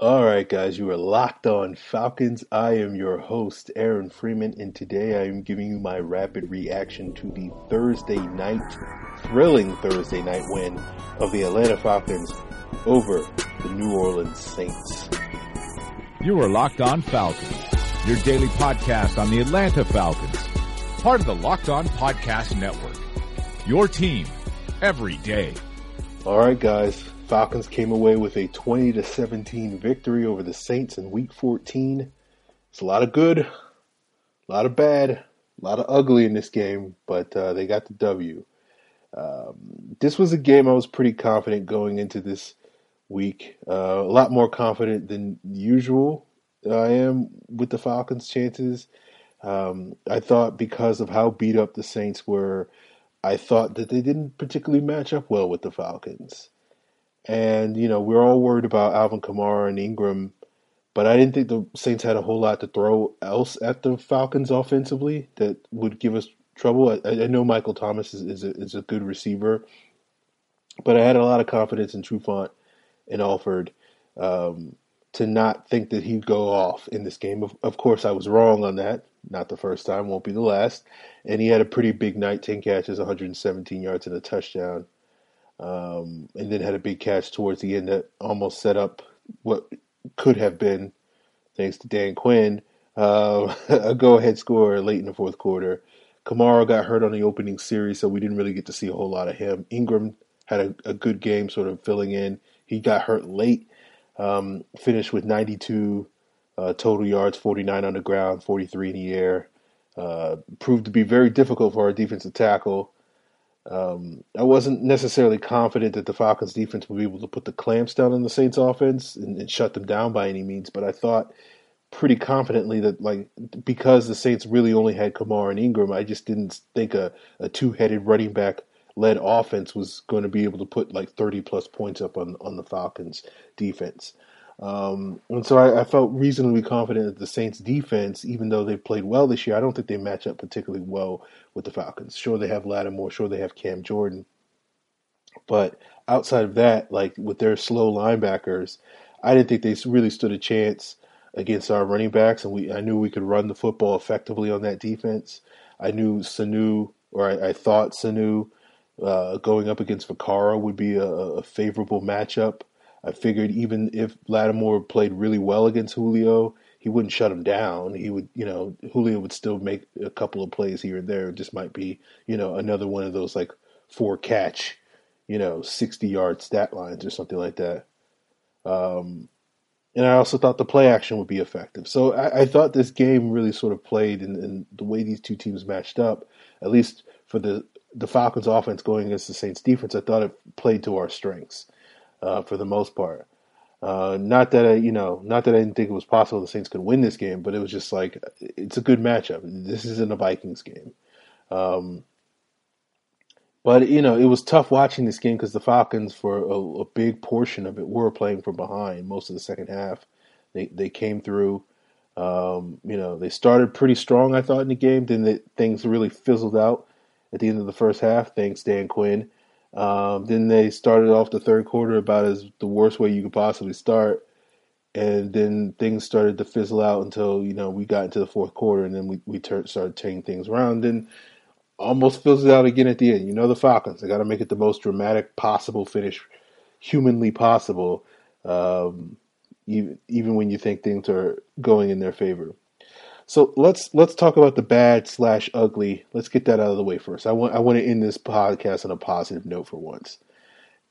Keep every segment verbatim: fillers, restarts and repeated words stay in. All right, guys, you are locked on Falcons. I am your host, Aaron Freeman, and today I am giving you my rapid reaction to the Thursday night, thrilling Thursday night win of the Atlanta Falcons over the New Orleans Saints. You are Locked On Falcons, your daily podcast on the Atlanta Falcons, part of the Locked On Podcast Network, your team every day. All right, guys. Falcons came away with a twenty to seventeen victory over the Saints in week fourteen. It's a lot of good, a lot of bad, a lot of ugly in this game, but uh, they got the W. Um, this was a game I was pretty confident going into this week. Uh, a lot more confident than usual I am with the Falcons' chances. Um, I thought because of how beat up the Saints were, I thought that they didn't particularly match up well with the Falcons. And, you know, we were all worried about Alvin Kamara and Ingram, but I didn't think the Saints had a whole lot to throw else at the Falcons offensively that would give us trouble. I, I know Michael Thomas is, is, a, is a good receiver, but I had a lot of confidence in Trufant and Alford um, to not think that he'd go off in this game. Of, of course, I was wrong on that. Not the first time, won't be the last. And he had a pretty big night, ten catches, one hundred seventeen yards, and a touchdown. Um, and then had a big catch towards the end that almost set up what could have been, thanks to Dan Quinn, uh, a go-ahead score late in the fourth quarter. Kamara got hurt on the opening series, so we didn't really get to see a whole lot of him. Ingram had a, a good game sort of filling in. He got hurt late, um, finished with ninety-two uh, total yards, forty-nine on the ground, forty-three in the air. Uh, proved to be very difficult for our defensive tackle. Um, I wasn't necessarily confident that the Falcons defense would be able to put the clamps down on the Saints offense and, and shut them down by any means, but I thought pretty confidently that, like, because the Saints really only had Kamara and Ingram, I just didn't think a, a two-headed running back-led offense was going to be able to put like thirty-plus points up on, on the Falcons defense. Um, and so I, I felt reasonably confident that the Saints defense, even though they played well this year, I don't think they match up particularly well with the Falcons. Sure, they have Lattimore. Sure, they have Cam Jordan. But outside of that, like with their slow linebackers, I didn't think they really stood a chance against our running backs. And we, I knew we could run the football effectively on that defense. I knew Sanu, or I, I thought Sanu uh, going up against Vaccaro would be a, a favorable matchup. I figured even if Lattimore played really well against Julio, he wouldn't shut him down. He would, you know, Julio would still make a couple of plays here and there. It just might be, you know, another one of those like four catch, you know, sixty yard stat lines or something like that. Um, and I also thought the play action would be effective. So I, I thought this game really sort of played in, in the way these two teams matched up, at least for the, the Falcons offense going against the Saints defense. I thought it played to our strengths. Uh, for the most part, uh, not that I, you know, not that I didn't think it was possible the Saints could win this game, but it was just like it's a good matchup. This isn't a Vikings game, um, but you know, it was tough watching this game because the Falcons, for a, a big portion of it, were playing from behind most of the second half. They they came through. Um, you know, they started pretty strong, I thought, in the game. Then they, things really fizzled out at the end of the first half. Thanks, Dan Quinn. Um, then they started off the third quarter about as the worst way you could possibly start. And then things started to fizzle out until, you know, we got into the fourth quarter and then we, we ter- started turning things around. Then almost fizzled out again at the end. You know, the Falcons, they got to make it the most dramatic possible finish, humanly possible, um, even, even when you think things are going in their favor. So let's let's talk about the bad slash ugly. Let's get that out of the way first. I want I want to end this podcast on a positive note for once.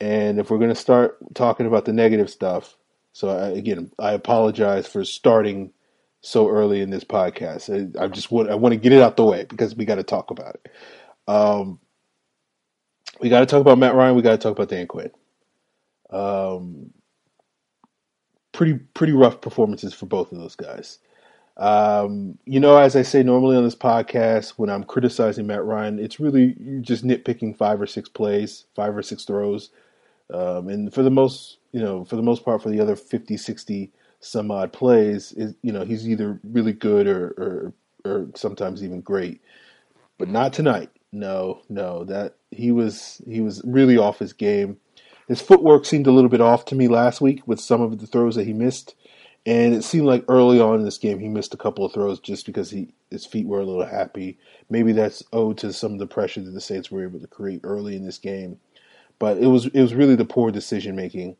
And if we're going to start talking about the negative stuff, so I, again, I apologize for starting so early in this podcast. I, I just want I want to get it out the way because we got to talk about it. Um, we got to talk about Matt Ryan. We got to talk about Dan Quinn. Um, pretty pretty rough performances for both of those guys. Um, you know, as I say normally on this podcast, when I'm criticizing Matt Ryan, it's really you're just nitpicking five or six plays, five or six throws. Um, and for the most, you know, for the most part, for the other fifty, sixty some odd plays, it, you know, he's either really good or, or, or sometimes even great, but not tonight. No, no, that he was, he was really off his game. His footwork seemed a little bit off to me last week with some of the throws that he missed. And it seemed like early on in this game he missed a couple of throws just because he his feet were a little happy. Maybe that's owed to some of the pressure that the Saints were able to create early in this game. But it was it was really the poor decision-making.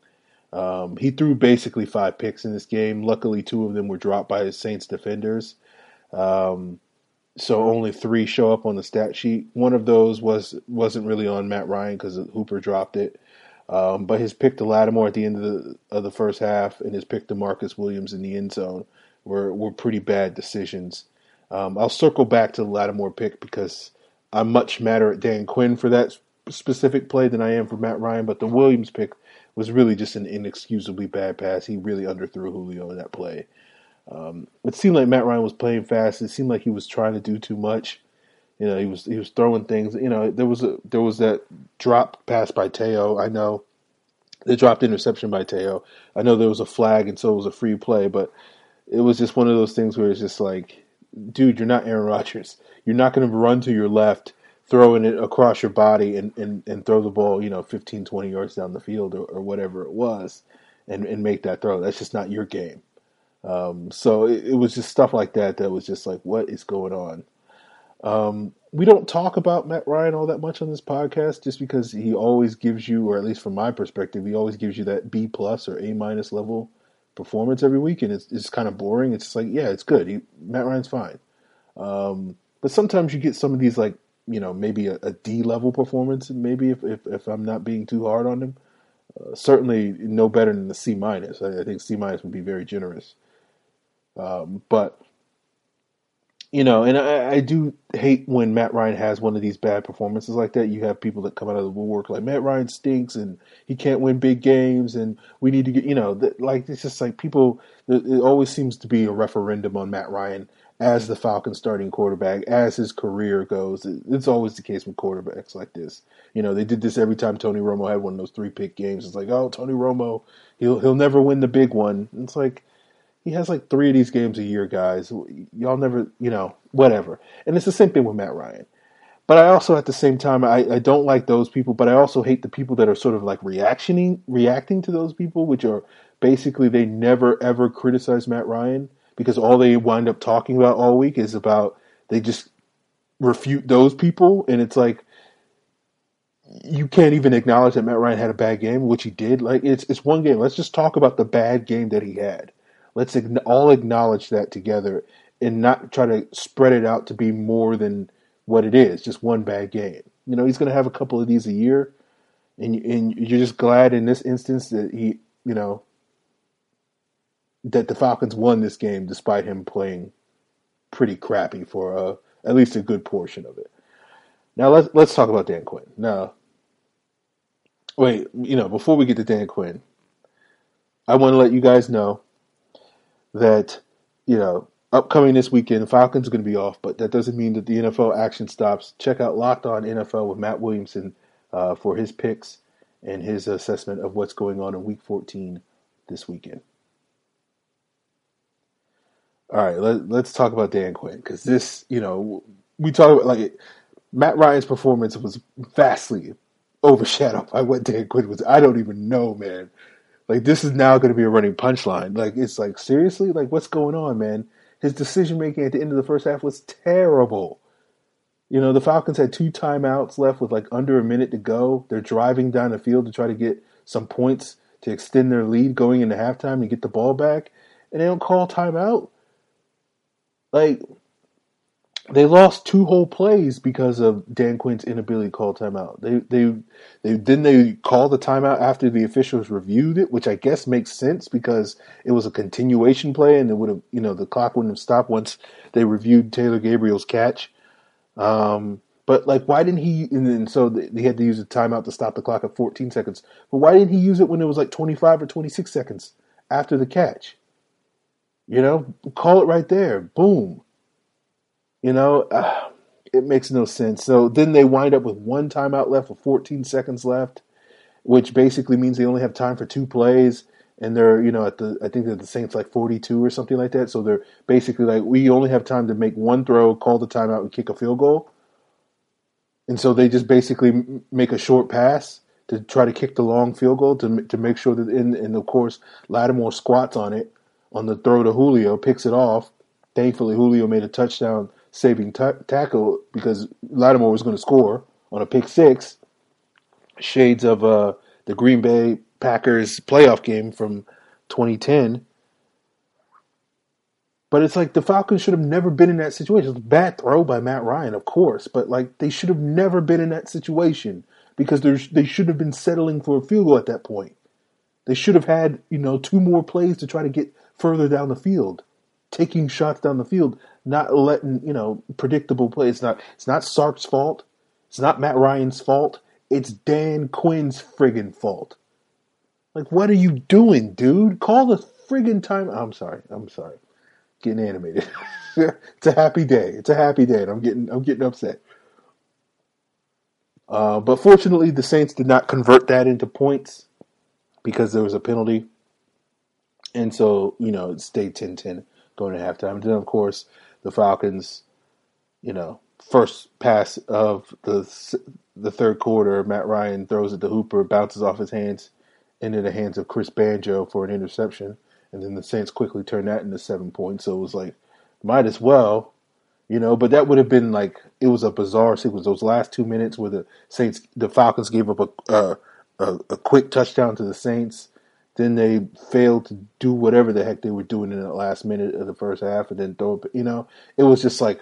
Um, he threw basically five picks in this game. Luckily, two of them were dropped by his Saints defenders. Um, so only three show up on the stat sheet. One of those was, wasn't really on Matt Ryan because Hooper dropped it. Um, but his pick to Lattimore at the end of the of the first half and his pick to Marcus Williams in the end zone were, were pretty bad decisions. Um, I'll circle back to the Lattimore pick because I'm much madder at Dan Quinn for that specific play than I am for Matt Ryan, but the Williams pick was really just an inexcusably bad pass. He really underthrew Julio in that play. Um, it seemed like Matt Ryan was playing fast. It seemed like he was trying to do too much. You know, he was he was throwing things. You know, there was a, there was that drop pass by Teo. I know they dropped interception by Teo. I know there was a flag, and so it was a free play. But it was just one of those things where it's just like, dude, you're not Aaron Rodgers. You're not going to run to your left, throwing it across your body, and, and, and throw the ball, you know, fifteen, twenty yards down the field or, or whatever it was, and, and make that throw. That's just not your game. Um, so it, it was just stuff like that that was just like, what is going on? Um, we don't talk about Matt Ryan all that much on this podcast just because he always gives you, or at least from my perspective, he always gives you that B plus or A minus level performance every week, and it's it's kind of boring. It's just like, yeah, it's good. He, Matt Ryan's fine. Um, but sometimes you get some of these, like, you know, maybe a, a D level performance, and maybe if, if, if I'm not being too hard on him, uh, certainly no better than the C minus. I, I think C minus would be very generous. Um, but, you know, and I, I do hate when Matt Ryan has one of these bad performances like that. You have people that come out of the woodwork like, Matt Ryan stinks and he can't win big games and we need to get, you know, the, like, it's just like people, it, it always seems to be a referendum on Matt Ryan as the Falcons starting quarterback, as his career goes. It, it's always the case with quarterbacks like this. You know, they did this every time Tony Romo had one of those three pick games. It's like, oh, Tony Romo, he'll, he'll never win the big one. And it's like, he has like three of these games a year, guys. Y'all never, you know, whatever. And it's the same thing with Matt Ryan. But I also, at the same time, I, I don't like those people, but I also hate the people that are sort of like reactioning, reacting to those people, which are basically they never, ever criticize Matt Ryan because all they wind up talking about all week is about they just refute those people. And it's like, you can't even acknowledge that Matt Ryan had a bad game, which he did. Like, it's it's one game. Let's just talk about the bad game that he had. Let's all acknowledge that together and not try to spread it out to be more than what it is, just one bad game. You know, he's going to have a couple of these a year, and, and you're just glad in this instance that he, you know, that the Falcons won this game despite him playing pretty crappy for uh, at least a good portion of it. Now, let's, let's talk about Dan Quinn. Now, wait, you know, before we get to Dan Quinn, I want to let you guys know that, you know, upcoming this weekend, Falcons are going to be off, but that doesn't mean that the N F L action stops. Check out Locked On N F L with Matt Williamson uh, for his picks and his assessment of what's going on in Week fourteen this weekend. All right, let, let's talk about Dan Quinn because this, you know, we talk about, like, Matt Ryan's performance was vastly overshadowed by what Dan Quinn was. I don't even know, man. Like, this is now going to be a running punchline. Like, it's like, seriously? Like, what's going on, man? His decision-making at the end of the first half was terrible. You know, the Falcons had two timeouts left with, like, under a minute to go. They're driving down the field to try to get some points to extend their lead going into halftime and get the ball back. And they don't call timeout. Like, they lost two whole plays because of Dan Quinn's inability to call timeout. They, they, they, then they called the timeout after the officials reviewed it, which I guess makes sense because it was a continuation play and it would have, you know, the clock wouldn't have stopped once they reviewed Taylor Gabriel's catch. Um, but like, why didn't he? And then so they had to use a timeout to stop the clock at fourteen seconds. But why didn't he use it when it was like twenty-five or twenty-six seconds after the catch? You know, call it right there. Boom. You know, uh, it makes no sense. So then they wind up with one timeout left with fourteen seconds left, which basically means they only have time for two plays. And they're, you know, at the, I think that the Saints like forty-two or something like that. So they're basically like, we only have time to make one throw, call the timeout and kick a field goal. And so they just basically make a short pass to try to kick the long field goal to to make sure that, in, and of course, Lattimore squats on it on the throw to Julio, picks it off. Thankfully, Julio made a touchdown saving t- tackle because Lattimore was going to score on a pick six. Shades of uh, the Green Bay Packers playoff game from twenty ten. But it's like the Falcons should have never been in that situation. It was a bad throw by Matt Ryan, of course, but like they should have never been in that situation because they should have been settling for a field goal at that point. They should have had, you know, two more plays to try to get further down the field, taking shots down the field, not letting, you know, predictable plays. It's not, it's not Sark's fault. It's not Matt Ryan's fault. It's Dan Quinn's friggin' fault. Like, what are you doing, dude? Call the friggin' time. I'm sorry. I'm sorry. Getting animated. It's a happy day. It's a happy day, and I'm getting I'm getting upset. Uh, but fortunately, the Saints did not convert that into points because there was a penalty. And so, you know, it stayed ten ten going to halftime. And then, of course, the Falcons, you know, first pass of the the third quarter, Matt Ryan throws it to Hooper, bounces off his hands into the hands of Chris Banjo for an interception. And then the Saints quickly turned that into seven points. So it was like, might as well, you know. But that would have been like, it was a bizarre sequence. Those last two minutes where the Saints, the Falcons gave up a uh, a, a quick touchdown to the Saints. Then they failed to do whatever the heck they were doing in the last minute of the first half, and then throw it. You know, it was just like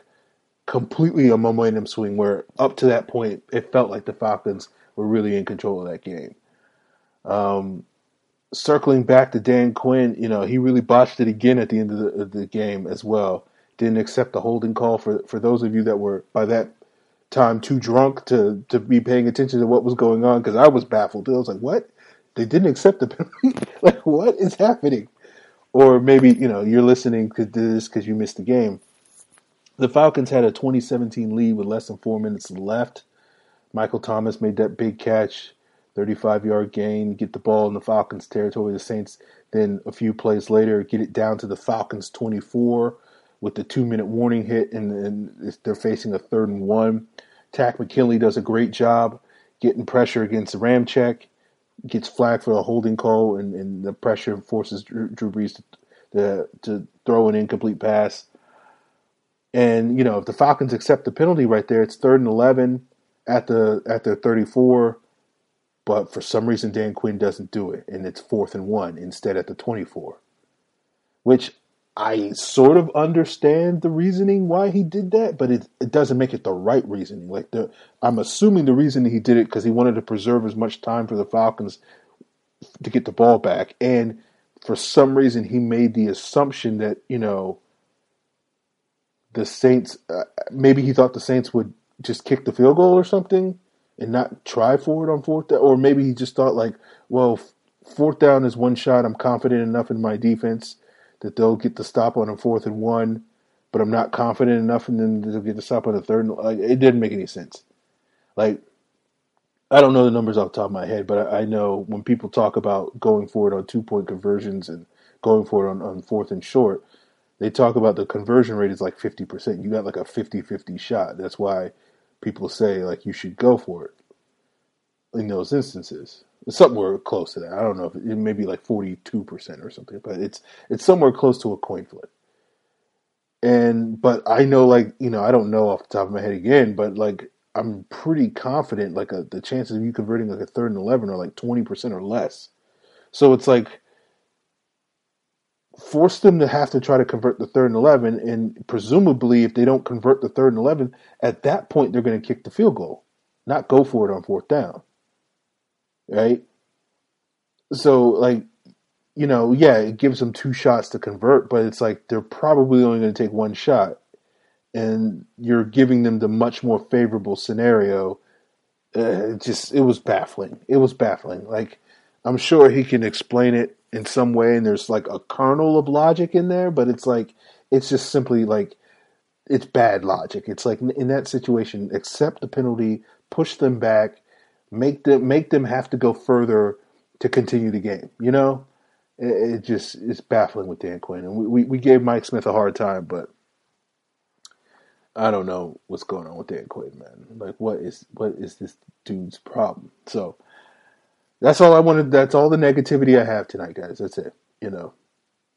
completely a momentum swing where up to that point, it felt like the Falcons were really in control of that game. Um. Circling back to Dan Quinn, you know, he really botched it again at the end of the, of the game as well. Didn't accept the holding call for for those of you that were by that time too drunk to, to be paying attention to what was going on, because I was baffled. I was like, what? They didn't accept the penalty? Like, what is happening? Or maybe, you know, you're listening to this because you missed the game. The Falcons had a twenty seventeen lead with less than four minutes left. Michael Thomas made that big catch. thirty-five-yard gain, get the ball in the Falcons' territory. The Saints then a few plays later get it down to the Falcons' twenty-four with the two-minute warning hit, and, and they're facing a third and one. Tack McKinley does a great job getting pressure against Ramcheck, gets flagged for a holding call, and, and the pressure forces Drew, Drew Brees to, to, to throw an incomplete pass. And, you know, if the Falcons accept the penalty right there, it's third and eleven at the at their thirty-four. But for some reason, Dan Quinn doesn't do it, and it's fourth and one instead at the twenty-four, which I sort of understand the reasoning why he did that, but it, it doesn't make it the right reasoning. Like the, I'm assuming the reason he did it because he wanted to preserve as much time for the Falcons to get the ball back, and for some reason he made the assumption that, you know, the Saints, uh, maybe he thought the Saints would just kick the field goal or something and not try for it on fourth down. Or maybe he just thought like, well, fourth down is one shot. I'm confident enough in my defense that they'll get the stop on a fourth and one, but I'm not confident enough and then they'll get the stop on a third. And, like, it didn't make any sense. Like, I don't know the numbers off the top of my head, but I, I know when people talk about going for it on two-point conversions and going for it on, on fourth and short, they talk about the conversion rate is like fifty percent. You got like a fifty-fifty shot. That's why people say, like, you should go for it in those instances. It's somewhere close to that. I don't know if it, it may be like forty-two percent or something, but it's it's somewhere close to a coin flip. And, but I know, like, you know, I don't know off the top of my head again, but, like, I'm pretty confident, like, a, the chances of you converting, like, a third and eleven are, like, twenty percent or less. So it's, like, force them to have to try to convert the third and eleven, and presumably if they don't convert the third and eleven, at that point they're going to kick the field goal, not go for it on fourth down, right? So, like, you know, yeah, it gives them two shots to convert, but it's like they're probably only going to take one shot, and you're giving them the much more favorable scenario. Uh, it just, it was baffling. It was baffling. Like, I'm sure he can explain it in some way, and there's like a kernel of logic in there, but it's like, it's just simply like, it's bad logic. It's like, in that situation, accept the penalty, push them back, make them make them have to go further to continue the game. You know, it, it just is baffling with Dan Quinn, and we, we we gave Mike Smith a hard time, but I don't know what's going on with Dan Quinn, man. Like, what is what is this dude's problem? So That's all I wanted. That's all the negativity I have tonight, guys. That's it. You know,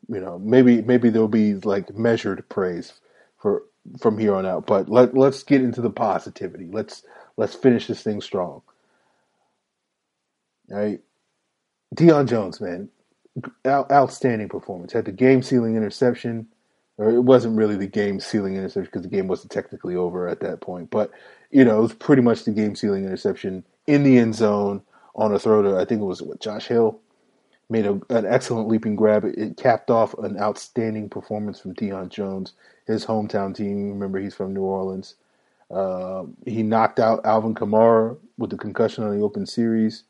you know, maybe maybe there'll be like measured praise for from here on out. But let let's get into the positivity. Let's let's finish this thing strong. All right, Deion Jones, man, out, outstanding performance. Had the game-sealing interception, or it wasn't really the game-sealing interception because the game wasn't technically over at that point. But you know, it was pretty much the game-sealing interception in the end zone on a throw to, I think it was what, Josh Hill. Made a, an excellent leaping grab. It, it capped off an outstanding performance from Deion Jones, his hometown team. Remember, he's from New Orleans. Uh, he knocked out Alvin Kamara with the concussion on the open series.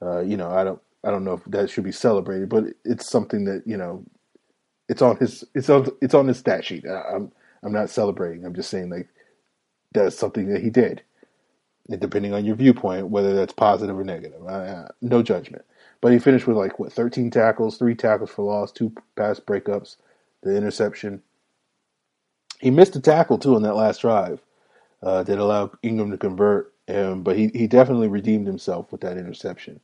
Uh, you know, I don't, I don't know if that should be celebrated, but it's something that, you know, it's on his, it's on, it's on his stat sheet. I, I'm, I'm not celebrating. I'm just saying, like, that's something that he did. And depending on your viewpoint, whether that's positive or negative, I, I, no judgment. But he finished with, like, what, thirteen tackles, three tackles for loss, two pass breakups, the interception. He missed a tackle, too, on that last drive uh, that allowed Ingram to convert. Um, but he, he definitely redeemed himself with that interception.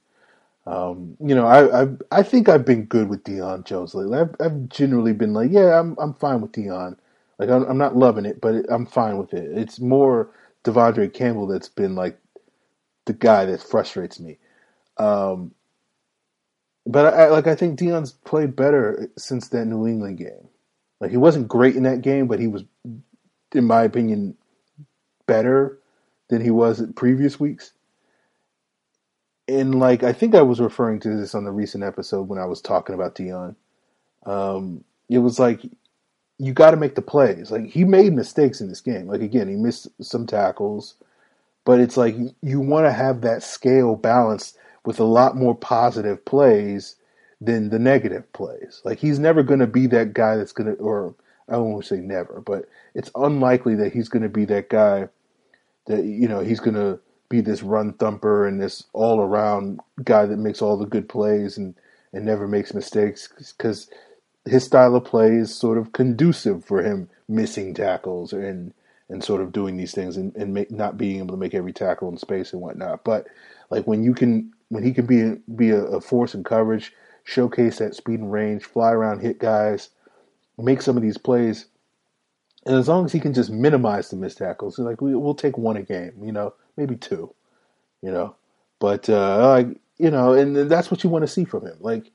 Um, you know, I, I I think I've been good with Deion Jones lately. I've, I've generally been like, yeah, I'm I'm fine with Deion. Like, I'm, I'm not loving it, but it, I'm fine with it. It's more Devondre Campbell that's been, like, the guy that frustrates me. Um But I, like I think Deion's played better since that New England game. Like, he wasn't great in that game, but he was, in my opinion, better than he was in previous weeks. And like I think I was referring to this on the recent episode when I was talking about Deion. Um, it was like you got to make the plays. Like, he made mistakes in this game. Like, again, he missed some tackles, but it's like you want to have that scale balanced with a lot more positive plays than the negative plays. Like, he's never going to be that guy that's going to, or I won't say never, but it's unlikely that he's going to be that guy that, you know, he's going to be this run thumper and this all around guy that makes all the good plays and, and never makes mistakes, because his style of play is sort of conducive for him missing tackles and, and sort of doing these things and, and make, not being able to make every tackle in space and whatnot. But like when you can, when he can be be a, a force in coverage, showcase that speed and range, fly around, hit guys, make some of these plays, and as long as he can just minimize the missed tackles, like we, we'll take one a game, you know, maybe two, you know, but uh, like you know, and that's what you want to see from him. Like,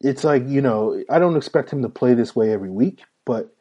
it's like, you know, I don't expect him to play this way every week, but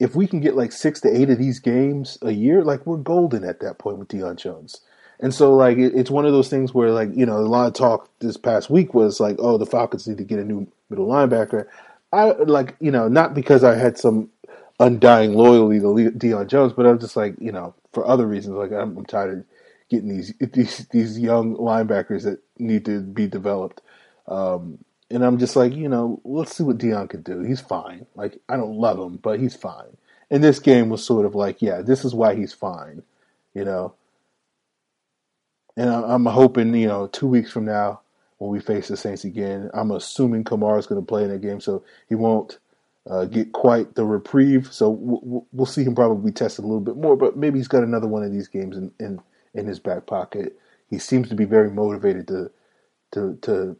if we can get like six to eight of these games a year, like, we're golden at that point with Deion Jones. And so, like, it's one of those things where, like, you know, a lot of talk this past week was, like, oh, the Falcons need to get a new middle linebacker. I, like, you know, not because I had some undying loyalty to Deion Jones, but I was just like, you know, for other reasons, like, I'm, I'm tired of getting these, these these young linebackers that need to be developed. Um, and I'm just like, you know, let's see what Deion can do. He's fine. Like, I don't love him, but he's fine. And this game was sort of like, yeah, this is why he's fine, you know. And I'm hoping, you know, two weeks from now when we face the Saints again, I'm assuming Kamara's going to play in that game, so he won't uh, get quite the reprieve. So we'll, we'll see him probably tested a little bit more, but maybe he's got another one of these games in, in, in his back pocket. He seems to be very motivated to to, to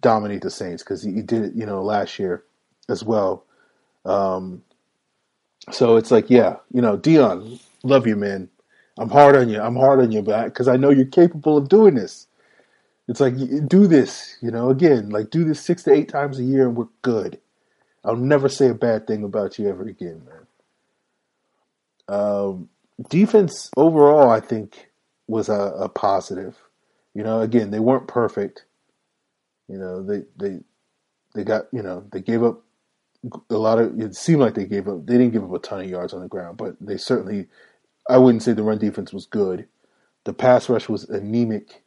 dominate the Saints, because he did it, you know, last year as well. Um, so it's like, yeah, you know, Deion, love you, man. I'm hard on you. I'm hard on you, but because I, I know you're capable of doing this. It's like, do this, you know, again, like, do this six to eight times a year and we're good. I'll never say a bad thing about you ever again, man. Um, defense overall, I think, was a, a positive. You know, again, they weren't perfect. You know, they they they got, you know, they gave up a lot of, it seemed like they gave up, they didn't give up a ton of yards on the ground, but they certainly, I wouldn't say the run defense was good. The pass rush was anemic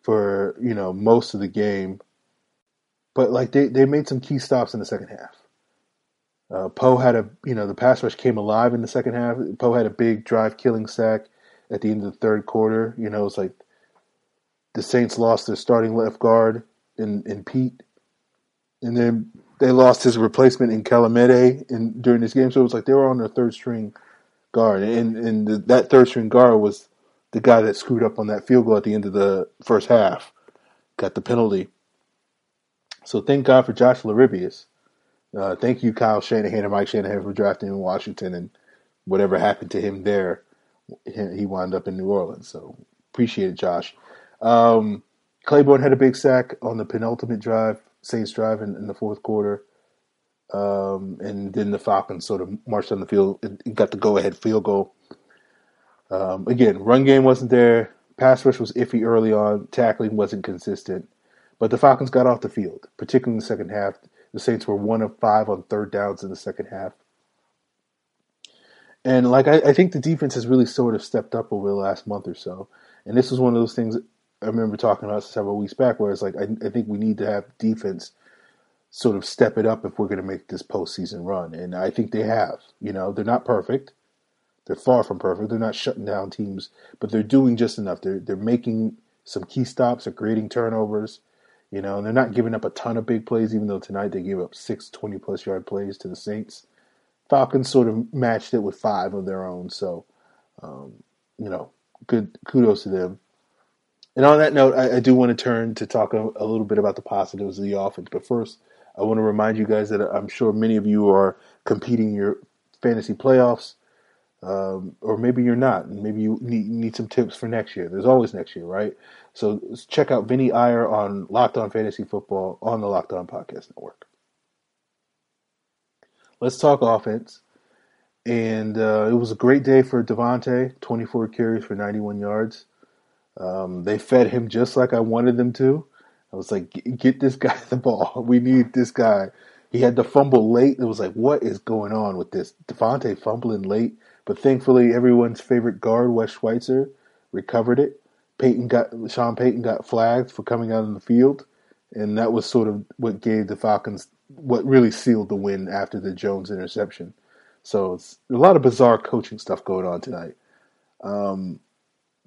for, you know, most of the game. But, like, they, they made some key stops in the second half. Uh, Poe had a, you know, the pass rush came alive in the second half. Poe had a big drive-killing sack at the end of the third quarter. You know, it's like the Saints lost their starting left guard in, in Pete. And then they lost his replacement in Calamete in, during this game. So it was like they were on their third string guard, and and the, that third string guard was the guy that screwed up on that field goal at the end of the first half got the penalty. So thank God for Josh Laribius. Uh, thank you, Kyle Shanahan and Mike Shanahan, for drafting in Washington, and whatever happened to him there, he wound up in New Orleans. So appreciate it, Josh. Um, Claiborne had a big sack on the penultimate drive, Saints drive in, in the fourth quarter. Um, and then the Falcons sort of marched on the field and got the go-ahead field goal. Um, again, run game wasn't there. Pass rush was iffy early on. Tackling wasn't consistent. But the Falcons got off the field, particularly in the second half. The Saints were one of five on third downs in the second half. And like I, I think the defense has really sort of stepped up over the last month or so. And this was one of those things I remember talking about several weeks back where it's like, I, I think we need to have defense sort of step it up if we're going to make this postseason run. And I think they have. You know, they're not perfect. They're far from perfect. They're not shutting down teams, but they're doing just enough. They're, they're making some key stops. They're creating turnovers. You know, and they're not giving up a ton of big plays, even though tonight they gave up six twenty-plus yard plays to the Saints. Falcons sort of matched it with five of their own. So, um, you know, good kudos to them. And on that note, I, I do want to turn to talk a, a little bit about the positives of the offense. But first, I want to remind you guys that I'm sure many of you are competing your fantasy playoffs, um, or maybe you're not. And maybe you need, need some tips for next year. There's always next year, right? So check out Vinny Iyer on Locked On Fantasy Football on the Locked On Podcast Network. Let's talk offense. And uh, it was a great day for Devontae, twenty-four carries for ninety-one yards. Um, they fed him just like I wanted them to. I was like, get this guy the ball. We need this guy. He had to fumble late. It was like, what is going on with this? Devontae fumbling late. But thankfully, everyone's favorite guard, Wes Schweitzer, recovered it. Peyton got Sean Payton got flagged for coming out on the field, and that was sort of what gave the Falcons, what really sealed the win after the Jones interception. So it's a lot of bizarre coaching stuff going on tonight. Um,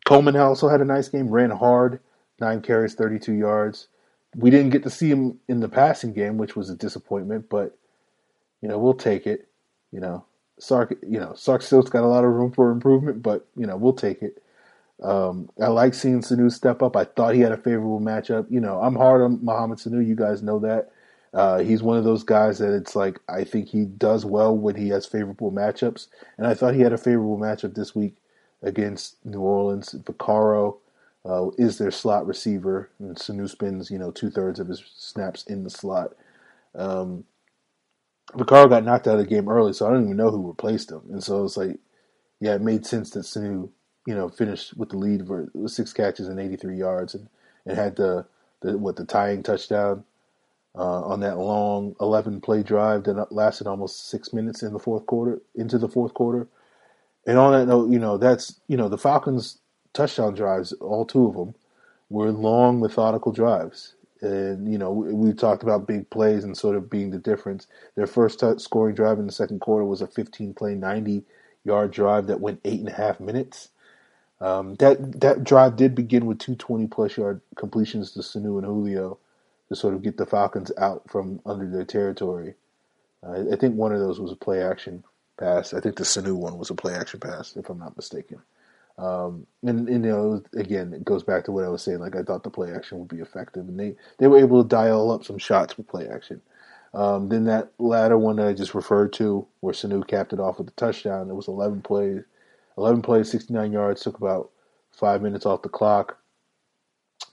Coleman also had a nice game, ran hard, nine carries, thirty-two yards. We didn't get to see him in the passing game, which was a disappointment, but you know, we'll take it. You know, Sark, you know, Sark still's got a lot of room for improvement, but you know, we'll take it. Um, I like seeing Sanu step up. I thought he had a favorable matchup. You know, I'm hard on Mohamed Sanu. You guys know that. Uh, he's one of those guys that it's like, I think he does well when he has favorable matchups. And I thought he had a favorable matchup this week against New Orleans. Vaccaro uh, is their slot receiver. And Sanu spends, you know, two-thirds of his snaps in the slot. Um, Vaccaro got knocked out of the game early, so I don't even know who replaced him. And so it's like, yeah, it made sense that Sanu, you know, finished with the lead for six catches and eighty-three yards, and, and had the, the what the tying touchdown uh, on that long eleven-play drive that lasted almost six minutes in the fourth quarter, into the fourth quarter. And on that note, you know, that's, you know, the Falcons' touchdown drives, all two of them, were long, methodical drives. And, you know, we, we talked about big plays and sort of being the difference. Their first t- scoring drive in the second quarter was a fifteen-play, ninety-yard drive that went eight and a half minutes. Um, that that drive did begin with two twenty-plus yard completions to Sanu and Julio to sort of get the Falcons out from under their territory. Uh, I think one of those was a play-action pass. I think the Sanu one was a play-action pass, if I'm not mistaken. Um, and, and you know, again, it goes back to what I was saying. Like, I thought the play-action would be effective, and they, they were able to dial up some shots with play-action. Um, then that latter one that I just referred to, where Sanu capped it off with a touchdown, it was eleven plays. eleven plays, sixty-nine yards, took about five minutes off the clock.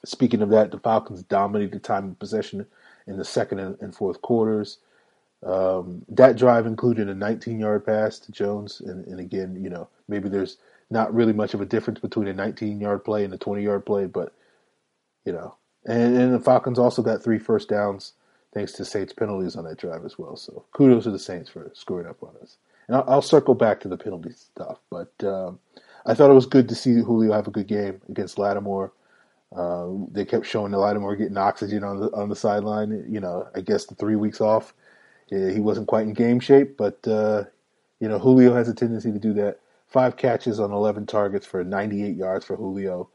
Speaking of that, the Falcons dominated time of possession in the second and fourth quarters. Um, that drive included a nineteen-yard pass to Jones. And, and again, you know, maybe there's not really much of a difference between a nineteen-yard play and a twenty-yard play, but, you know. And, and the Falcons also got three first downs thanks to Saints penalties on that drive as well. So kudos to the Saints for screwing up on us. And I'll circle back to the penalty stuff, but um, I thought it was good to see Julio have a good game against Lattimore. Uh, they kept showing the Lattimore getting oxygen on the on the sideline. You know, I guess the three weeks off, yeah, he wasn't quite in game shape, but uh, you know, Julio has a tendency to do that. Five catches on eleven targets for ninety-eight yards for Julio.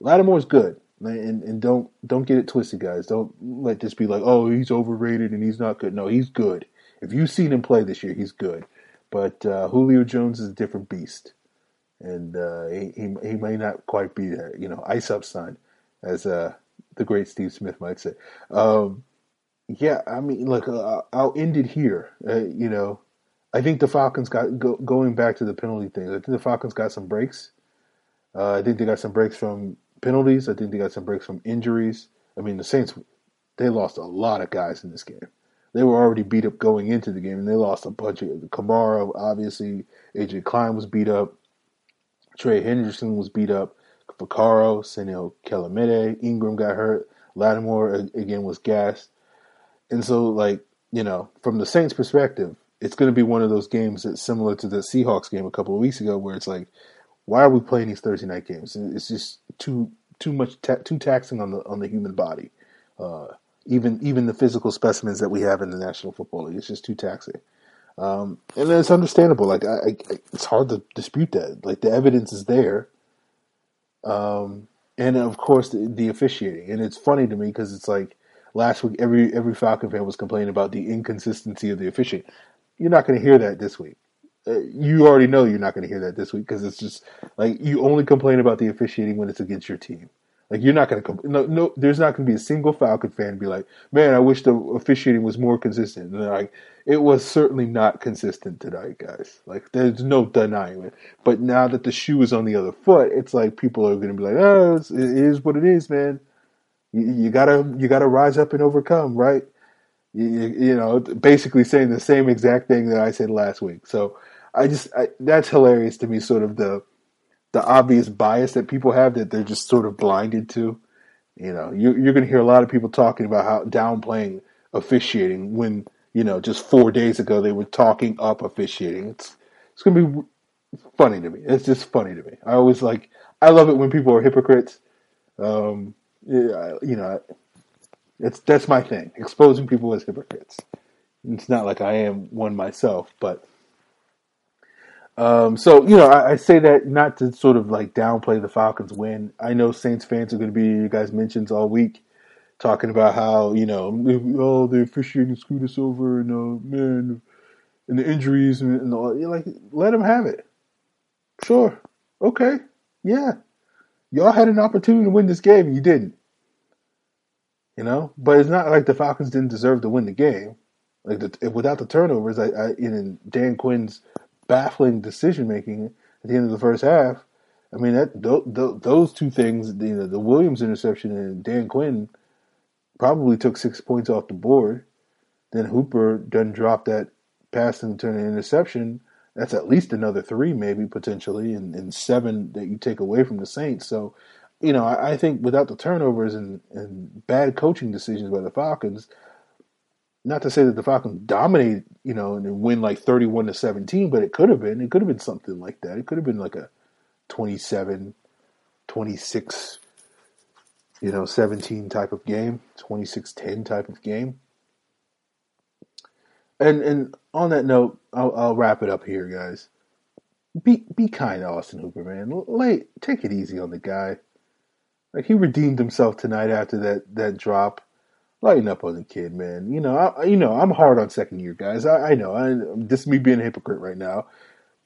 Lattimore's good, and and don't don't get it twisted, guys. Don't let this be like, oh, he's overrated and he's not good. No, he's good. If you've seen him play this year, he's good. But uh, Julio Jones is a different beast. and uh, he, he he may not quite be there. You know, ice up son, as uh, the great Steve Smith might say. Um, yeah, I mean, look, uh, I'll end it here. Uh, you know, I think the Falcons got go, going back to the penalty thing. I think the Falcons got some breaks. Uh, I think they got some breaks from penalties. I think they got some breaks from injuries. I mean, the Saints, they lost a lot of guys in this game. They were already beat up going into the game, and they lost a bunch of Kamara, obviously. A J Klein was beat up. Trey Henderson was beat up. Vaccaro, Sanu, Kelemede, Ingram got hurt. Lattimore, again, was gassed. And so, like, you know, from the Saints' perspective, it's going to be one of those games that's similar to the Seahawks game a couple of weeks ago where it's like, why are we playing these Thursday night games? It's just too too much ta- too taxing on the on the human body. Uh, even even the physical specimens that we have in the National Football League, it's just too taxing. Um, and then it's understandable. Like I, I, it's hard to dispute that. Like the evidence is there. Um, and of course the, the officiating. And it's funny to me because it's like last week every every Falcon fan was complaining about the inconsistency of the officiating. You're not going to hear that this week. You already know you're not going to hear that this week because it's just like you only complain about the officiating when it's against your team. Like you're not going to compl- no no. There's not going to be a single Falcon fan be like, man, I wish the officiating was more consistent. And like it was certainly not consistent tonight, guys. Like there's no denying it. But now that the shoe is on the other foot, it's like people are going to be like, oh, it's, it is what it is, man. You, you gotta you gotta rise up and overcome, right? You, you know, basically saying the same exact thing that I said last week. So I just I, that's hilarious to me. Sort of the the obvious bias that people have that they're just sort of blinded to. You know, you, you're going to hear a lot of people talking about how downplaying officiating when you know just four days ago they were talking up officiating. It's it's going to be funny to me. It's just funny to me. I always like I love it when people are hypocrites. Um, yeah, you know. I, It's, that's my thing, exposing people as hypocrites. It's not like I am one myself, but... Um, so, you know, I, I say that not to sort of like downplay the Falcons win. I know Saints fans are going to be, you guys mentions all week, talking about how, you know, oh, the officiating screwed us over, and uh, man, and the injuries, and, and all. You're like, let them have it. Sure. Okay. Yeah. Y'all had an opportunity to win this game, and you didn't. You know, but it's not like the Falcons didn't deserve to win the game. Like the, without the turnovers, I, I, in Dan Quinn's baffling decision making at the end of the first half, I mean that th- th- those two things, you know, the Williams interception and Dan Quinn, probably took six points off the board. Then Hooper done dropped that pass and turned an interception. That's at least another three, maybe potentially, and, and seven that you take away from the Saints. So. You know, I think without the turnovers and, and bad coaching decisions by the Falcons, not to say that the Falcons dominate, you know, and win like thirty-one to seventeen, but it could have been. It could have been something like that. It could have been like a twenty-seven, twenty-six, you know, seventeen type of game, twenty-six ten type of game. And and on that note, I'll, I'll wrap it up here, guys. Be be kind to Austin Hooper, man. Lay, take it easy on the guy. Like, he redeemed himself tonight after that, that drop. Lighten up on the kid, man. You know, I, you know, I'm hard on second year guys. I, I know. I, this is me being a hypocrite right now.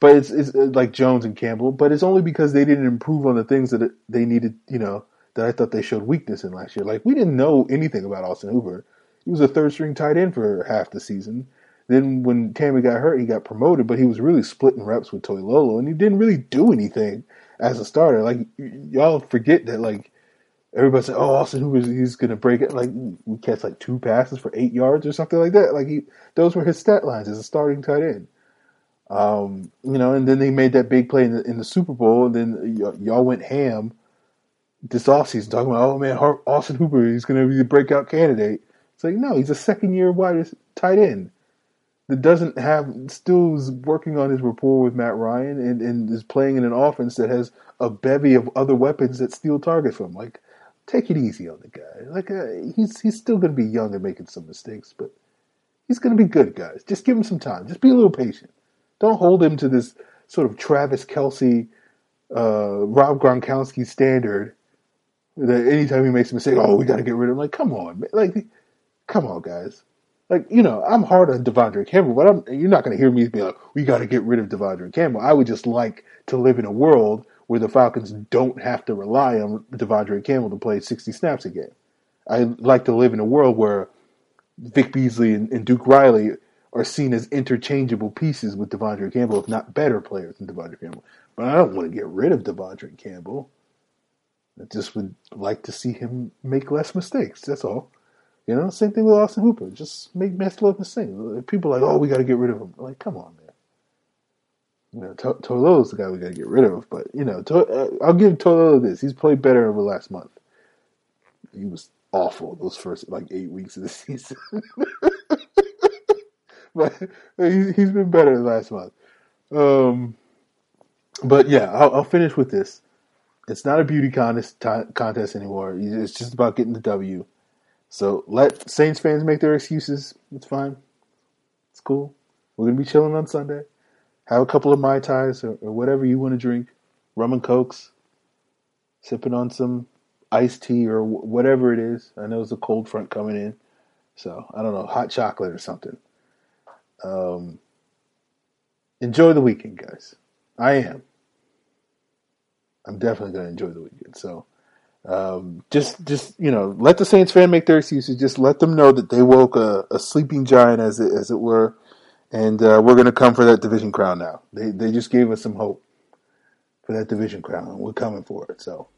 But it's, it's like Jones and Campbell. But it's only because they didn't improve on the things that they needed, you know, that I thought they showed weakness in last year. Like, we didn't know anything about Austin Hooper. He was a third-string tight end for half the season. Then when Tammy got hurt, he got promoted. But he was really splitting reps with Toilolo. And he didn't really do anything as a starter. Like, y- y'all forget that, like, everybody said, "Oh, Austin Hooper, he's gonna break it." Like, we catch like two passes for eight yards or something like that. Like, he, those were his stat lines as a starting tight end. Um, you know, and then they made that big play in the, in the Super Bowl, and then y- y'all went ham this offseason talking about, "Oh man, Austin Hooper, he's gonna be the breakout candidate." It's like, no, he's a second-year wide tight end that doesn't have, still is working on his rapport with Matt Ryan, and, and is playing in an offense that has a bevy of other weapons that steal targets from him. Like, take it easy on the guy. Like, uh, he's he's still going to be young and making some mistakes, but he's going to be good, guys. Just give him some time. Just be a little patient. Don't hold him to this sort of Travis Kelce, uh, Rob Gronkowski standard that anytime he makes a mistake, oh, we got to get rid of him. Like, come on, man. Like, come on, guys. Like, you know, I'm hard on Devondre Campbell, but I'm, you're not going to hear me be like, we got to get rid of Devondre Campbell. I would just like to live in a world where the Falcons don't have to rely on Devondre Campbell to play sixty snaps a game. I'd like to live in a world where Vic Beasley and, and Duke Riley are seen as interchangeable pieces with Devondre Campbell, if not better players than Devondre Campbell. But I don't want to get rid of Devondre Campbell. I just would like to see him make less mistakes, that's all. You know, same thing with Austin Hooper. Just make mess love the same. People are like, oh, we got to get rid of him. I'm like, come on, man. You know, T- Tolo's the guy we got to get rid of. But, you know, T- uh, I'll give Tolo this. He's played better over the last month. He was awful those first, like, eight weeks of the season. But he, he's been better last month. Um, but, yeah, I'll, I'll finish with this. It's not a beauty contest, t- contest anymore. It's just about getting the W. So let Saints fans make their excuses. It's fine. It's cool. We're going to be chilling on Sunday. Have a couple of Mai Tais or, or whatever you want to drink. Rum and Cokes. Sipping on some iced tea or w- whatever it is. I know it's a cold front coming in. So, I don't know, hot chocolate or something. Um, enjoy the weekend, guys. I am. I'm definitely going to enjoy the weekend. So. Um, just, just you know, let the Saints fan make their excuses. Just let them know that they woke a, a sleeping giant, as it as it were, and uh, we're going to come for that division crown now. They they just gave us some hope for that division crown, and we're coming for it. So,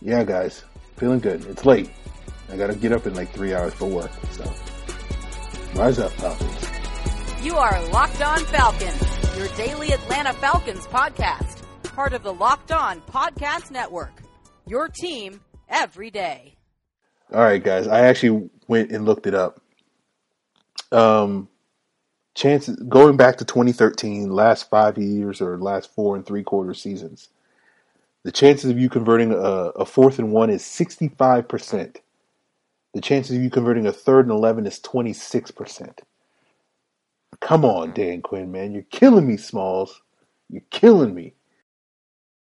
yeah, guys, feeling good. It's late. I got to get up in like three hours for work. So, rise up, Falcons. You are Locked On Falcons, your daily Atlanta Falcons podcast, part of the Locked On Podcast Network. Your team every day. All right, guys. I actually went and looked it up. Um, chances going back to twenty thirteen, last five years or last four and three quarter seasons, the chances of you converting a, a fourth and one is sixty-five percent. The chances of you converting a third and eleven is twenty-six percent. Come on, Dan Quinn, man. You're killing me, Smalls. You're killing me.